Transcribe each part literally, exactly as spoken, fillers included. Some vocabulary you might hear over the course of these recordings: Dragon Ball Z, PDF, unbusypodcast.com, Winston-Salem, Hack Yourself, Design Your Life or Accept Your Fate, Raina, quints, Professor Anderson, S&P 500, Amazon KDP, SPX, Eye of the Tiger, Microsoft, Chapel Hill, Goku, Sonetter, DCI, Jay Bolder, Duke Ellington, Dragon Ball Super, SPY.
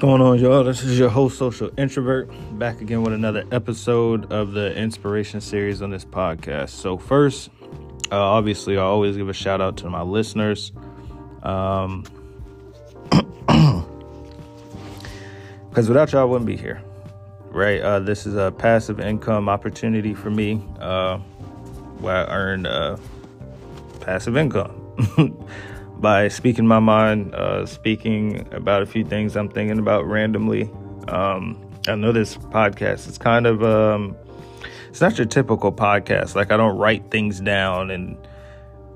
Going on, y'all? This is your host, Social Introvert, back again with another episode of the inspiration series on this podcast. So first, uh, obviously, I always give a shout out to my listeners, um, because without y'all, I wouldn't be here, right? Uh, this is a passive income opportunity for me, uh, where I earn uh, passive income. By speaking my mind, uh, speaking about a few things I'm thinking about randomly. Um, I know this podcast is kind of, um, it's not your typical podcast. Like, I don't write things down and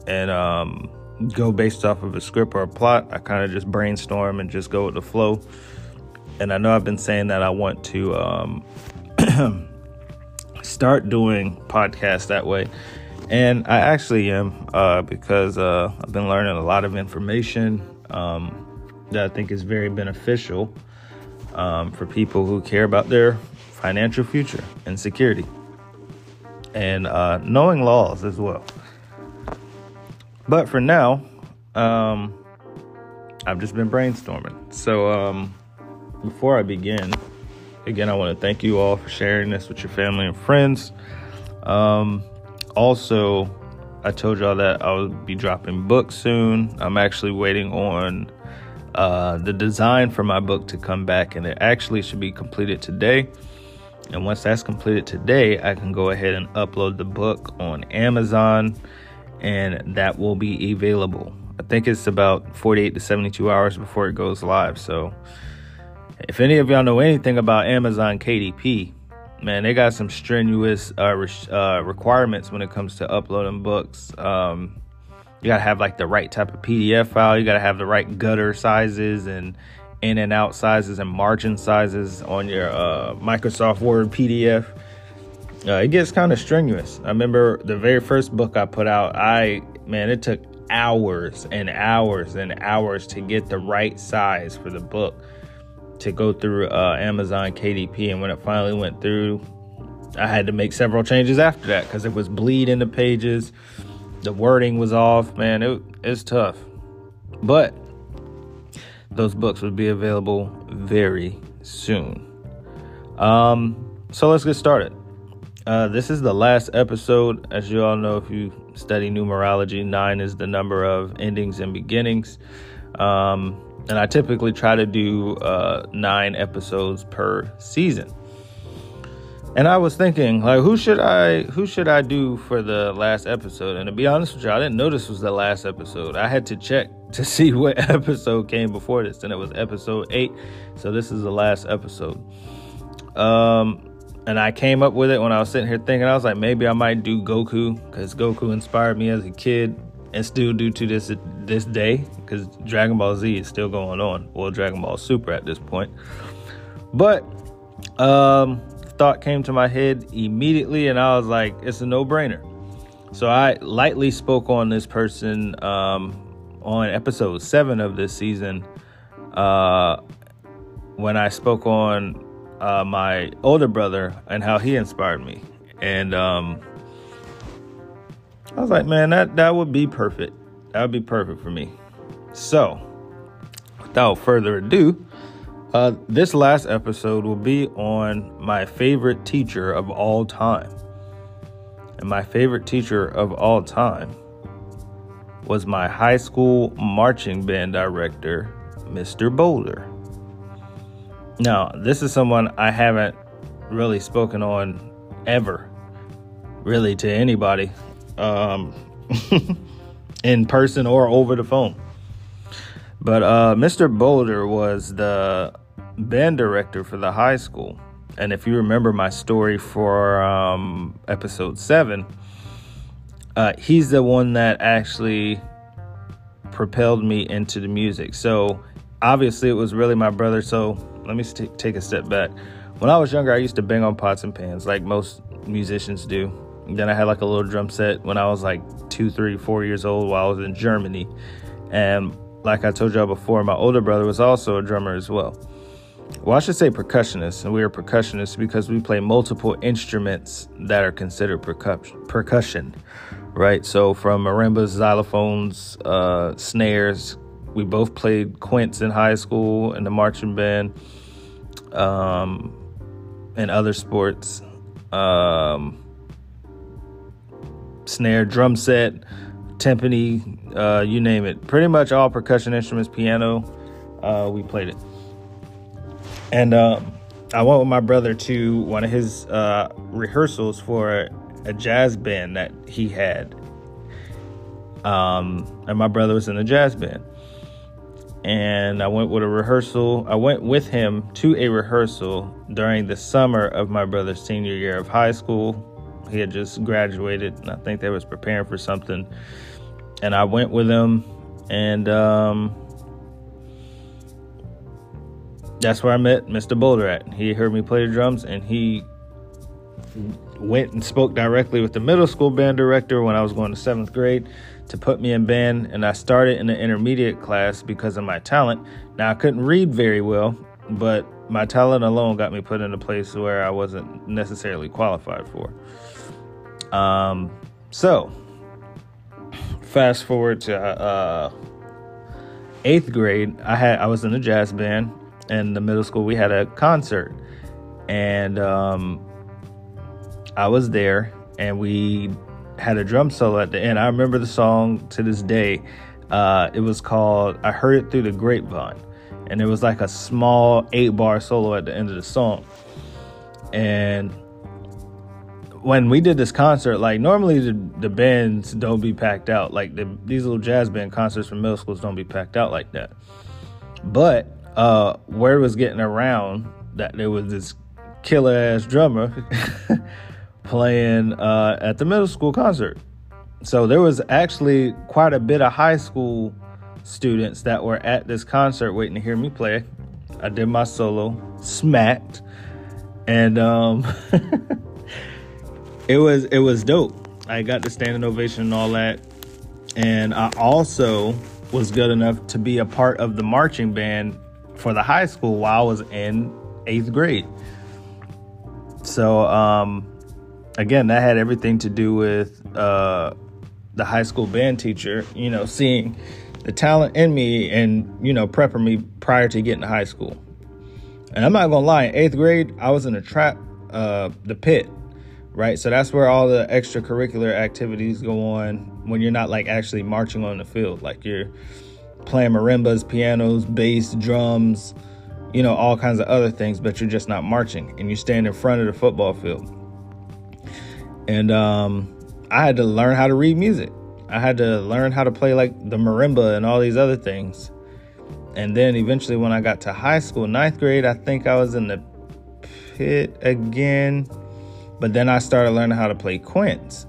and um, go based off of a script or a plot. I kind of just brainstorm and just go with the flow. And I know I've been saying that I want to um, start doing podcasts that way. And I actually am, uh, because uh, I've been learning a lot of information um, that I think is very beneficial um, for people who care about their financial future and security, and uh, knowing laws as well. But for now, um, I've just been brainstorming. So um, before I begin, again, I want to thank you all for sharing this with your family and friends. Um, Also, I told y'all that I will be dropping books soon. I'm actually waiting on uh, the design for my book to come back, and it actually should be completed today. And once that's completed today, I can go ahead and upload the book on Amazon, and that will be available. I think it's about forty-eight to seventy-two hours before it goes live. So if any of y'all know anything about Amazon K D P, man, they got some strenuous uh, re- uh, requirements when it comes to uploading books. Um, you got to have like the right type of P D F file. You got to have the right gutter sizes and in and out sizes and margin sizes on your uh, Microsoft Word P D F. Uh, it gets kind of strenuous. I remember the very first book I put out, I, man, it took hours and hours and hours to get the right size for the book to go through uh, Amazon K D P. And when it finally went through, I had to make several changes after that because it was bleed in the pages. The wording was off, man. It, it's tough. But those books would be available very soon. Um, so let's get started. Uh, this is the last episode. As you all know, if you study numerology, nine is the number of endings and beginnings. Um, And I typically try to do uh, nine episodes per season. And I was thinking, like, who should I who should I do for the last episode? And to be honest with you, I didn't know this was the last episode. I had to check to see what episode came before this, and it was episode eight. So this is the last episode. Um, and I came up with it when I was sitting here thinking. I was like, maybe I might do Goku, because Goku inspired me as a kid. And still do to this this day, because Dragon Ball Z is still going on. Well, Dragon Ball Super at this point. But um, thought came to my head immediately, and I was like, it's a no-brainer. So I lightly spoke on this person um, on episode seven of this season uh, when I spoke on uh, my older brother and how he inspired me. And um I was like, man, that, that would be perfect. That would be perfect for me. So, without further ado, uh, this last episode will be on my favorite teacher of all time. And my favorite teacher of all time was my high school marching band director, Mister Boulder. Now, this is someone I haven't really spoken on ever, really, to anybody. Um, in person or over the phone. But uh, Mister Boulder was the band director for the high school. And if you remember my story for um, episode seven, uh, he's the one that actually propelled me into the music. So obviously it was really my brother. So let me st- take a step back. When I was younger, I used to bang on pots and pans like most musicians do. Then I had like a little drum set when I was like two, three, four years old while I was in Germany. And like I told y'all before, my older brother was also a drummer as well. Well, I should say percussionist. And we were percussionists because we play multiple instruments that are considered percu- percussion, right? So from marimbas, xylophones, uh, snares, we both played quints in high school, in the marching band, um, and other sports. Um, snare, drum set, timpani, uh, you name it. Pretty much all percussion instruments, piano, uh, we played it. And um, I went with my brother to one of his uh, rehearsals for a jazz band that he had. Um, and my brother was in the jazz band. And I went with a rehearsal. I went with him to a rehearsal during the summer of my brother's senior year of high school. He had just graduated, and I think they was preparing for something. And I went with him, and um, that's where I met Mister Boulder at. He heard me play the drums, and he went and spoke directly with the middle school band director when I was going to seventh grade to put me in band. And I started in the intermediate class because of my talent. Now, I couldn't read very well, but my talent alone got me put in a place where I wasn't necessarily qualified for. Um, so fast forward to uh, eighth grade, I had I was in a jazz band, and the middle school we had a concert, and um, I was there, and we had a drum solo at the end. I remember the song to this day. Uh, it was called "I Heard It Through the Grapevine," and it was like a small eight-bar solo at the end of the song. And when we did this concert, like, normally the, the bands don't be packed out. Like, the, these little jazz band concerts from middle schools don't be packed out like that. But uh, word was getting around that there was this killer-ass drummer playing uh, at the middle school concert. So there was actually quite a bit of high school students that were at this concert waiting to hear me play. I did my solo, smacked, and um, it was it was dope. I got the standing ovation and all that, and I also was good enough to be a part of the marching band for the high school while I was in eighth grade. So um, again, that had everything to do with uh, the high school band teacher, you know, seeing the talent in me and, you know, prepping me prior to getting to high school. And I'm not gonna lie, in eighth grade, I was in a trap, uh, the pit, right? So that's where all the extracurricular activities go on when you're not, like, actually marching on the field. Like, you're playing marimbas, pianos, bass, drums, you know, all kinds of other things, but you're just not marching, and you stand in front of the football field. And um, I had to learn how to read music. I had to learn how to play, like, the marimba and all these other things. And then eventually when I got to high school, ninth grade, I think I was in the pit again. But then I started learning how to play quints,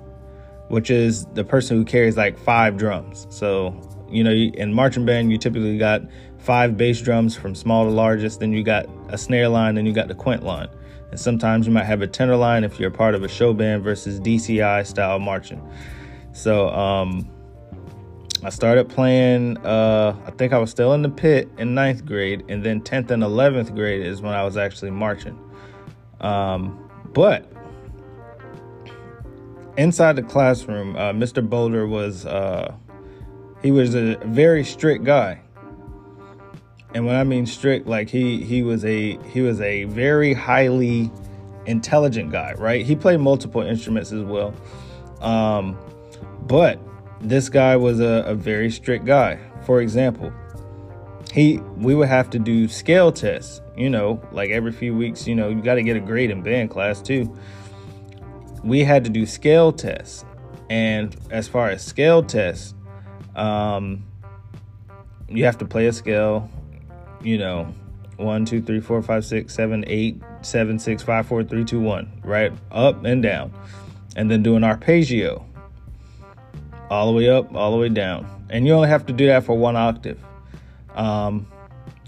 which is the person who carries, like, five drums. So, you know, in marching band, you typically got five bass drums from small to largest. Then you got a snare line. Then you got the quint line. And sometimes you might have a tenor line if you're a part of a show band versus D C I style marching. So um, I started playing, uh, I think I was still in the pit in ninth grade, and then tenth and eleventh grade is when I was actually marching. Um, but inside the classroom, uh, Mister Boulder was, uh, he was a very strict guy. And when I mean strict, like, he, he was a, he was a very highly intelligent guy, right? He played multiple instruments as well. Um, But this guy was a, a very strict guy. For example, he we would have to do scale tests, you know, like every few weeks, you know, you got to get a grade in band class too. We had to do scale tests. And as far as scale tests, um, you have to play a scale, you know, one, two, three, four, five, six, seven, eight, seven, six, five, four, three, two, one, right? Up and down. And then do an arpeggio. All the way up, all the way down. And you only have to do that for one octave. Um,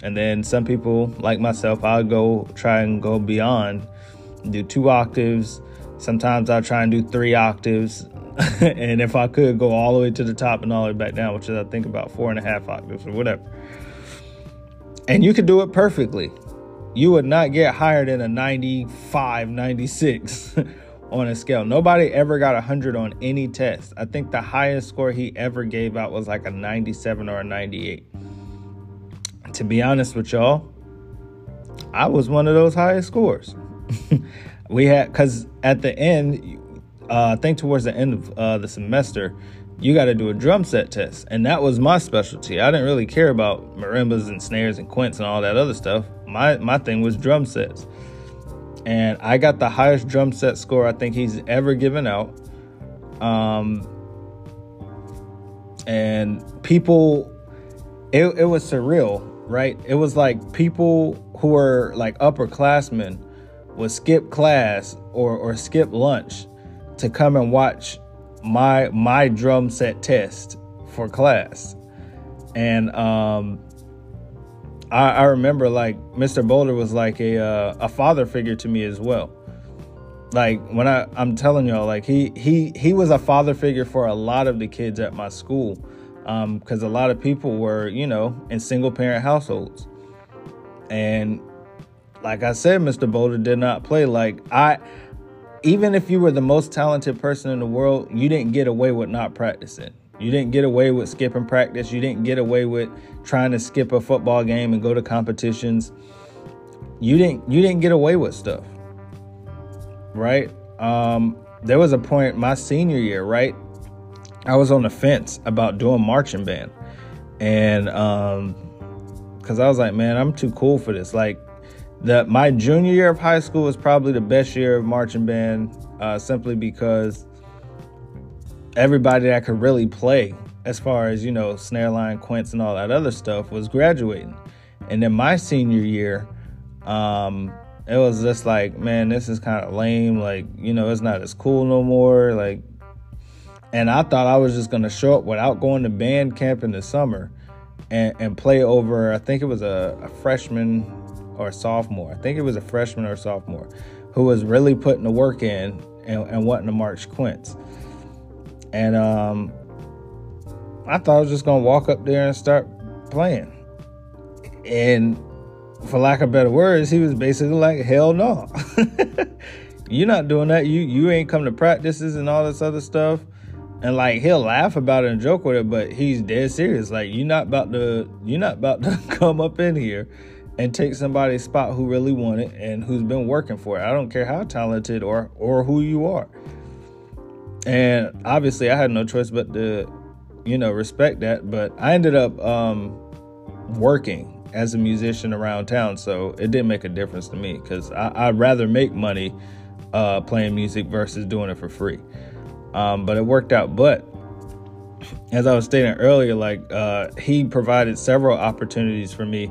and then some people, like myself, I'll go try and go beyond, do two octaves. Sometimes I'll try and do three octaves. And if I could, go all the way to the top and all the way back down, which is, I think, about four and a half octaves or whatever. And you could do it perfectly. You would not get higher than a ninety-five, ninety-six on a scale. Nobody ever got one hundred on any test. I think the highest score he ever gave out was like a ninety-seven or a ninety-eight. to be honest with y'all, I was one of those highest scores. We had, because at the end, uh, I think towards the end of uh, the semester, you got to do a drum set test. And that was my specialty. I didn't really care about marimbas and snares and quints and all that other stuff. My, my thing was drum sets. And I got the highest drum set score I think he's ever given out. Um, and people, it, it was surreal, right? It was like people who were like upperclassmen would skip class or, or skip lunch to come and watch my my drum set test for class. And um I, I remember like Mister Boulder was like a uh, a father figure to me as well. Like when I I'm telling y'all, like he he he was a father figure for a lot of the kids at my school, um because a lot of people were, you know, in single parent households. And like I said, Mister Boulder did not play. Like I Even if you were the most talented person in the world, you didn't get away with not practicing. You didn't get away with skipping practice. You didn't get away with trying to skip a football game and go to competitions. You didn't you didn't get away with stuff, right? Um, there was a point my senior year, right? I was on the fence about doing marching band. And um, because I was like, man, I'm too cool for this. Like, That my junior year of high school was probably the best year of marching band, uh, simply because everybody that could really play, as far as, you know, snare line, quints, and all that other stuff, was graduating. And then my senior year, um, it was just like, man, this is kind of lame. Like, you know, it's not as cool no more. Like, and I thought I was just gonna show up without going to band camp in the summer and, and play over. I think it was a, a freshman. or sophomore. I think it was a freshman or sophomore who was really putting the work in and, and wanting to march quints. And um, I thought I was just going to walk up there and start playing. And for lack of better words, he was basically like, hell no. You're not doing that. You, you ain't come to practices and all this other stuff. And like, he'll laugh about it and joke with it, but he's dead serious. Like, you're not about to, you're not about to come up in here and take somebody's spot who really want it and who's been working for it. I don't care how talented or or who you are. And obviously I had no choice but to, you know, respect that. But I ended up um, working as a musician around town. So it didn't make a difference to me, because I'd rather make money uh, playing music versus doing it for free. Um, but it worked out. But as I was stating earlier, like uh, he provided several opportunities for me,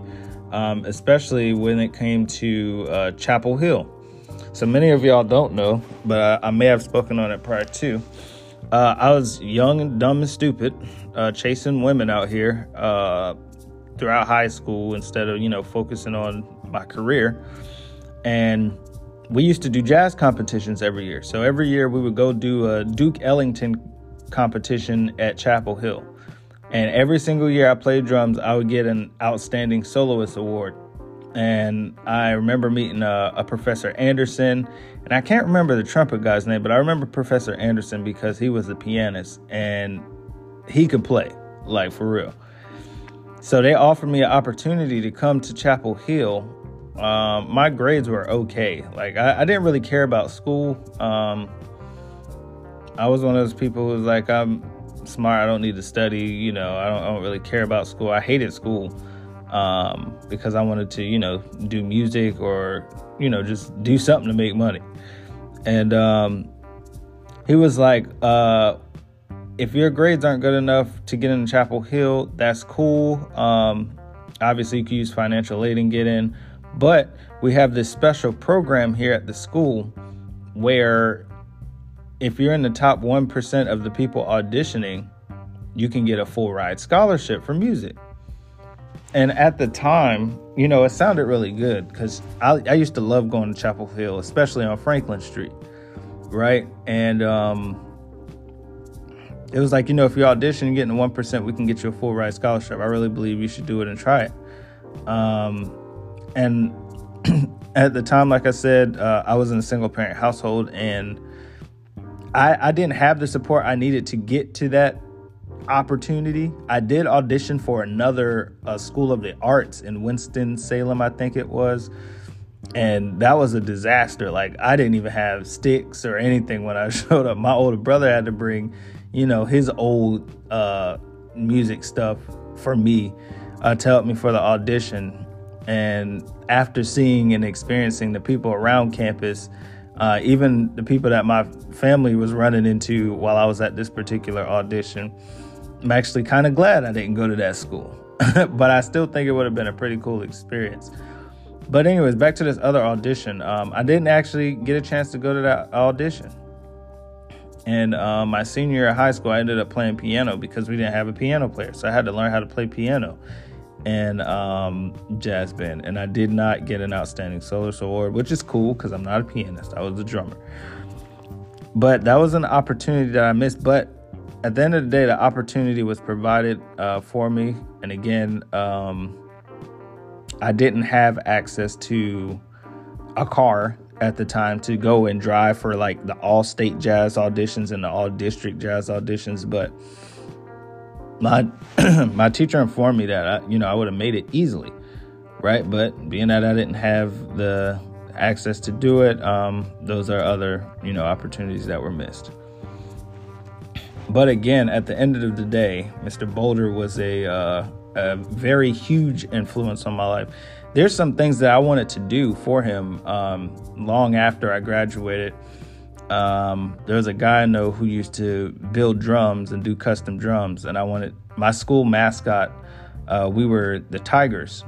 Um, especially when it came to uh, Chapel Hill. So many of y'all don't know, but I, I may have spoken on it prior to. Uh, I was young and dumb and stupid, uh, chasing women out here uh, throughout high school instead of, you know, focusing on my career. And we used to do jazz competitions every year. So every year we would go do a Duke Ellington competition at Chapel Hill. And every single year I played drums, I would get an outstanding soloist award. And I remember meeting a, a Professor Anderson, and I can't remember the trumpet guy's name, but I remember Professor Anderson because he was a pianist and he could play, like, for real. So they offered me an opportunity to come to Chapel Hill. Um, my grades were okay. Like, I, I didn't really care about school. Um, I was one of those people who was like, I'm smart, I don't need to study, you know, I don't, I don't really care about school. I hated school um, because I wanted to, you know, do music or, you know, just do something to make money. And um, he was like, uh, if your grades aren't good enough to get into Chapel Hill, that's cool. Um, obviously, you can use financial aid and get in. But we have this special program here at the school where if you're in the top one percent of the people auditioning, you can get a full ride scholarship for music. And at the time, you know, it sounded really good, because I, I used to love going to Chapel Hill, especially on Franklin Street, right? And um, it was like, you know, if you audition and get in one percent, we can get you a full ride scholarship. I really believe you should do it and try it. Um, and at the time, like I said, uh, I was in a single parent household, and I, I didn't have the support I needed to get to that opportunity. I did audition for another uh, School of the Arts in Winston-Salem, I think it was. And that was a disaster. Like, I didn't even have sticks or anything when I showed up. My older brother had to bring, you know, his old uh, music stuff for me uh, to help me for the audition. And after seeing and experiencing the people around campus, uh, even the people that my family was running into while I was at this particular audition, I'm actually kind of glad I didn't go to that school. But I still think it would have been a pretty cool experience. But anyways, back to this other audition. Um, I didn't actually get a chance to go to that audition. And uh, my senior year of high school, I ended up playing piano because we didn't have a piano player. So I had to learn how to play piano and um, jazz band. And I did not get an outstanding soloist award, which is cool because I'm not a pianist. I was a drummer. But that was an opportunity that I missed. But at the end of the day, the opportunity was provided uh, for me. And again, um, I didn't have access to a car at the time to go and drive for like the all state jazz auditions and the all district jazz auditions. But my my teacher informed me that, I, you know, I would have made it easily. Right. But being that I didn't have the access to do it, um, those are other, you know, opportunities that were missed. But again, at the end of the day, Mister Boulder was a uh, a very huge influence on my life. There's some things that I wanted to do for him um, long after I graduated. Um, there was a guy I know who used to build drums and do custom drums. And I wanted my school mascot. Uh, we were the Tigers.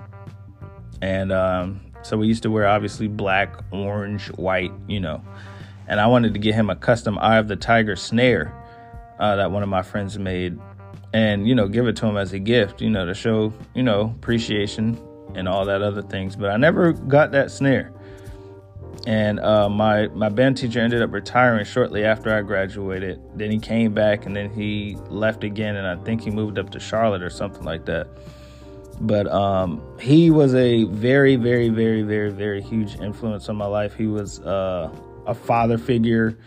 And um, so we used to wear obviously black, orange, white, you know, and I wanted to get him a custom Eye of the Tiger snare uh, that one of my friends made. And, you know, give it to him as a gift, you know, to show, you know, appreciation and all that other things. But I never got that snare. And uh, my my band teacher ended up retiring shortly after I graduated. Then he came back and then he left again. And I think he moved up to Charlotte or something like that. But um, he was a very, very, very, very, very huge influence on my life. He was uh, a father figure,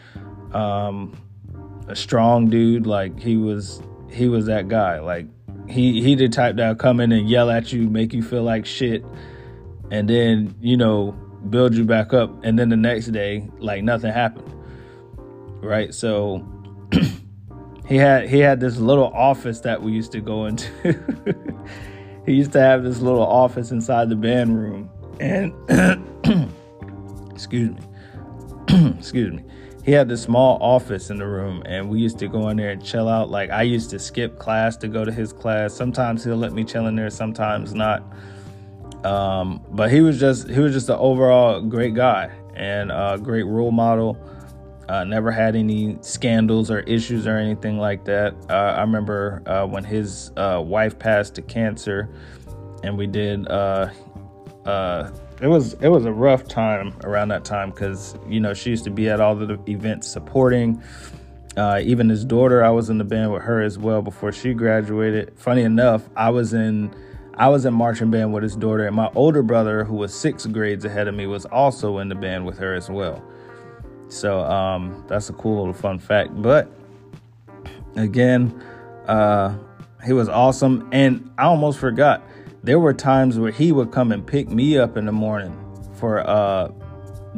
um, a strong dude. Like he was... He was that guy. Like he, he the type that would come in and yell at you, make you feel like shit, and then, you know, build you back up. And then the next day, like nothing happened. Right. So he had, he had this little office that we used to go into. He used to have this little office inside the band room. And excuse me, excuse me. He had this small office in the room, and we used to go in there and chill out. Like, I used to skip class to go to his class. Sometimes he'll let me chill in there, sometimes not. Um, but he was just he was just an overall great guy and a great role model. Uh, never had any scandals or issues or anything like that. Uh, I remember uh, when his uh, wife passed to cancer, and we did... Uh, uh, It was it was a rough time around that time because, you know, she used to be at all the events supporting. Uh, even his daughter, I was in the band with her as well before she graduated. Funny enough, I was in I was in marching band with his daughter, and my older brother, who was six grades ahead of me, was also in the band with her as well. So um, that's a cool little fun fact. But again, uh, he was awesome, and I almost forgot. There were times where he would come and pick me up in the morning for a uh,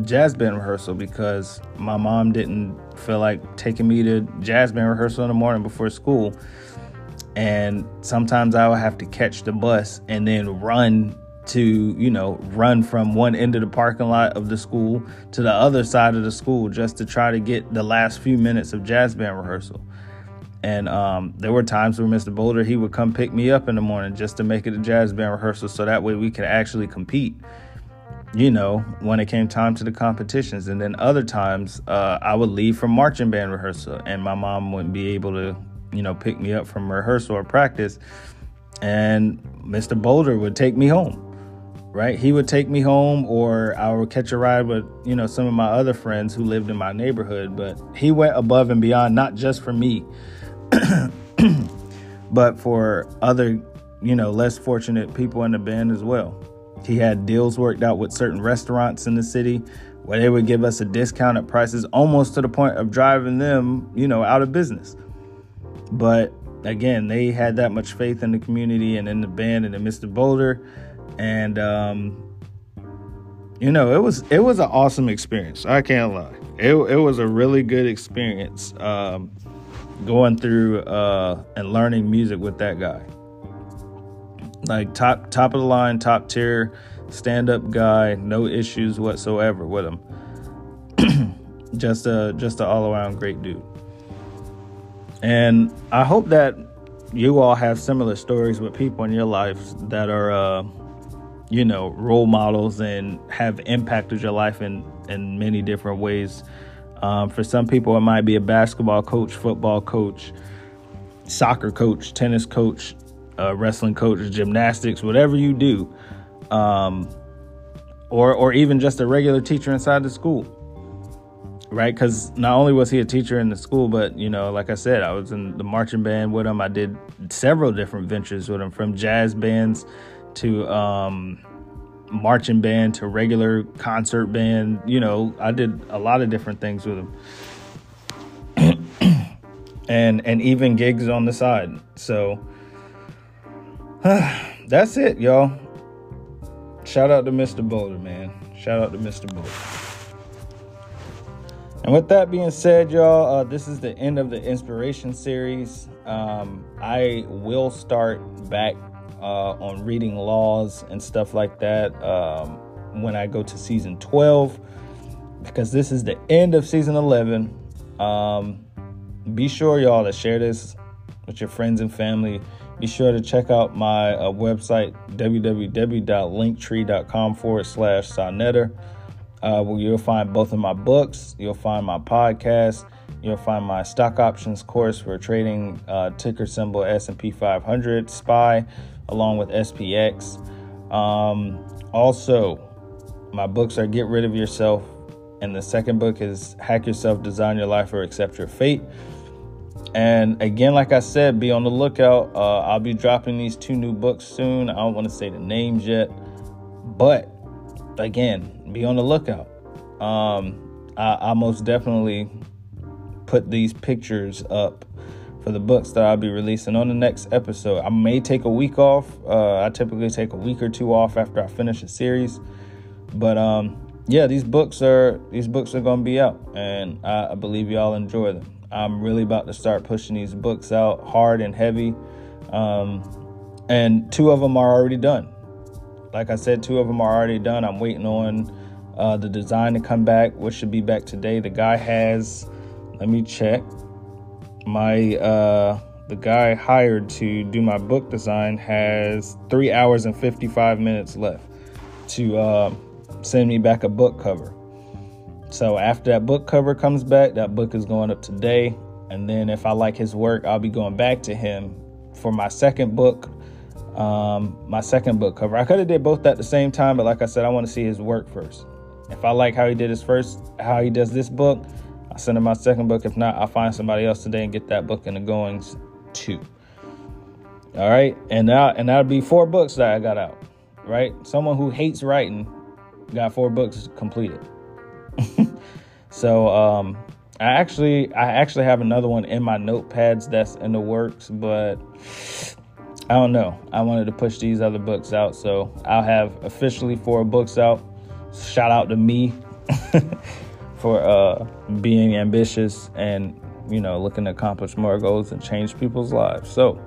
jazz band rehearsal because my mom didn't feel like taking me to jazz band rehearsal in the morning before school. And sometimes I would have to catch the bus and then run to, you know, run from one end of the parking lot of the school to the other side of the school just to try to get the last few minutes of jazz band rehearsal. And um, there were times where Mister Boulder, he would come pick me up in the morning just to make it a jazz band rehearsal. So that way we could actually compete, you know, when it came time to the competitions. And then other times uh, I would leave from marching band rehearsal and my mom wouldn't be able to, you know, pick me up from rehearsal or practice. And Mister Boulder would take me home. Right. He would take me home or I would catch a ride with, you know, some of my other friends who lived in my neighborhood. But he went above and beyond, not just for me. But for other, you know, less fortunate people in the band as well. He had deals worked out with certain restaurants in the city where they would give us a discount at prices almost to the point of driving them, you know, out of business. But again, they had that much faith in the community and in the band and in Mister Boulder. And, um, you know, it was it was an awesome experience. I can't lie. It, it was a really good experience um, going through uh, and learning music with that guy. Like top top of the line, top tier, stand-up guy, no issues whatsoever with him. Just a just an all-around great dude. And I hope that you all have similar stories with people in your life that are, uh, you know, role models and have impacted your life in, in many different ways. Um, for some people, it might be a basketball coach, football coach, soccer coach, tennis coach, uh, wrestling coach, gymnastics, whatever you do. Um, or, or even just a regular teacher inside the school. Right, because not only was he a teacher in the school, but, you know, like I said, I was in the marching band with him. I did several different ventures with him, from jazz bands to um, marching band to regular concert band. You know, I did a lot of different things with him and and even gigs on the side. So that's it, y'all. Shout out to Mister Boulder, man. Shout out to Mister Boulder. And with that being said, y'all, uh, this is the end of the inspiration series. Um, I will start back uh, on reading laws and stuff like that um, when I go to season twelve, because this is the end of season eleven. Um, be sure, y'all, to share this with your friends and family. Be sure to check out my uh, website, www.linktree.com forward slash Sonetter. Uh, well, you'll find both of my books. You'll find my podcast. You'll find my stock options course for trading uh, ticker symbol S and P five hundred, S P Y, along with S P X. Um, also, my books are Get Rid of Yourself, and the second book is Hack Yourself, Design Your Life or Accept Your Fate. And again, like I said, be on the lookout. Uh, I'll be dropping these two new books soon. I don't want to say the names yet, but again, be on the lookout. Um, I, I most definitely put these pictures up for the books that I'll be releasing on the next episode. I may take a week off. Uh, I typically take a week or two off after I finish a series. But um, yeah, these books are these books are going to be out, and I, I believe y'all enjoy them. I'm really about to start pushing these books out hard and heavy. Um, and two of them are already done. Like I said, two of them are already done. I'm waiting on uh, the design to come back, which should be back today. The guy has, let me check, my uh, the guy hired to do my book design has three hours and fifty-five minutes left to uh, send me back a book cover. So after that book cover comes back, that book is going up today. And then if I like his work, I'll be going back to him for my second book. Um, my second book cover. I could have did both at the same time, but like I said, I want to see his work first. If I like how he did his first, how he does this book, I'll send him my second book. If not, I'll find somebody else today and get that book in the goings too. All right. And now, and that'll be four books that I got out, right? Someone who hates writing got four books completed. So, um, I actually, I actually have another one in my notepads that's in the works, but I don't know. I wanted to push these other books out, so I'll have officially four books out. Shout out to me for uh, being ambitious and, you know, looking to accomplish more goals and change people's lives. So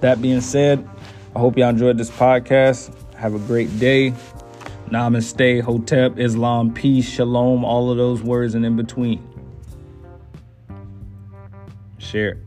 that being said, I hope y'all enjoyed this podcast. Have a great day. Namaste, Hotep, Islam, peace, shalom, all of those words and in between. Share.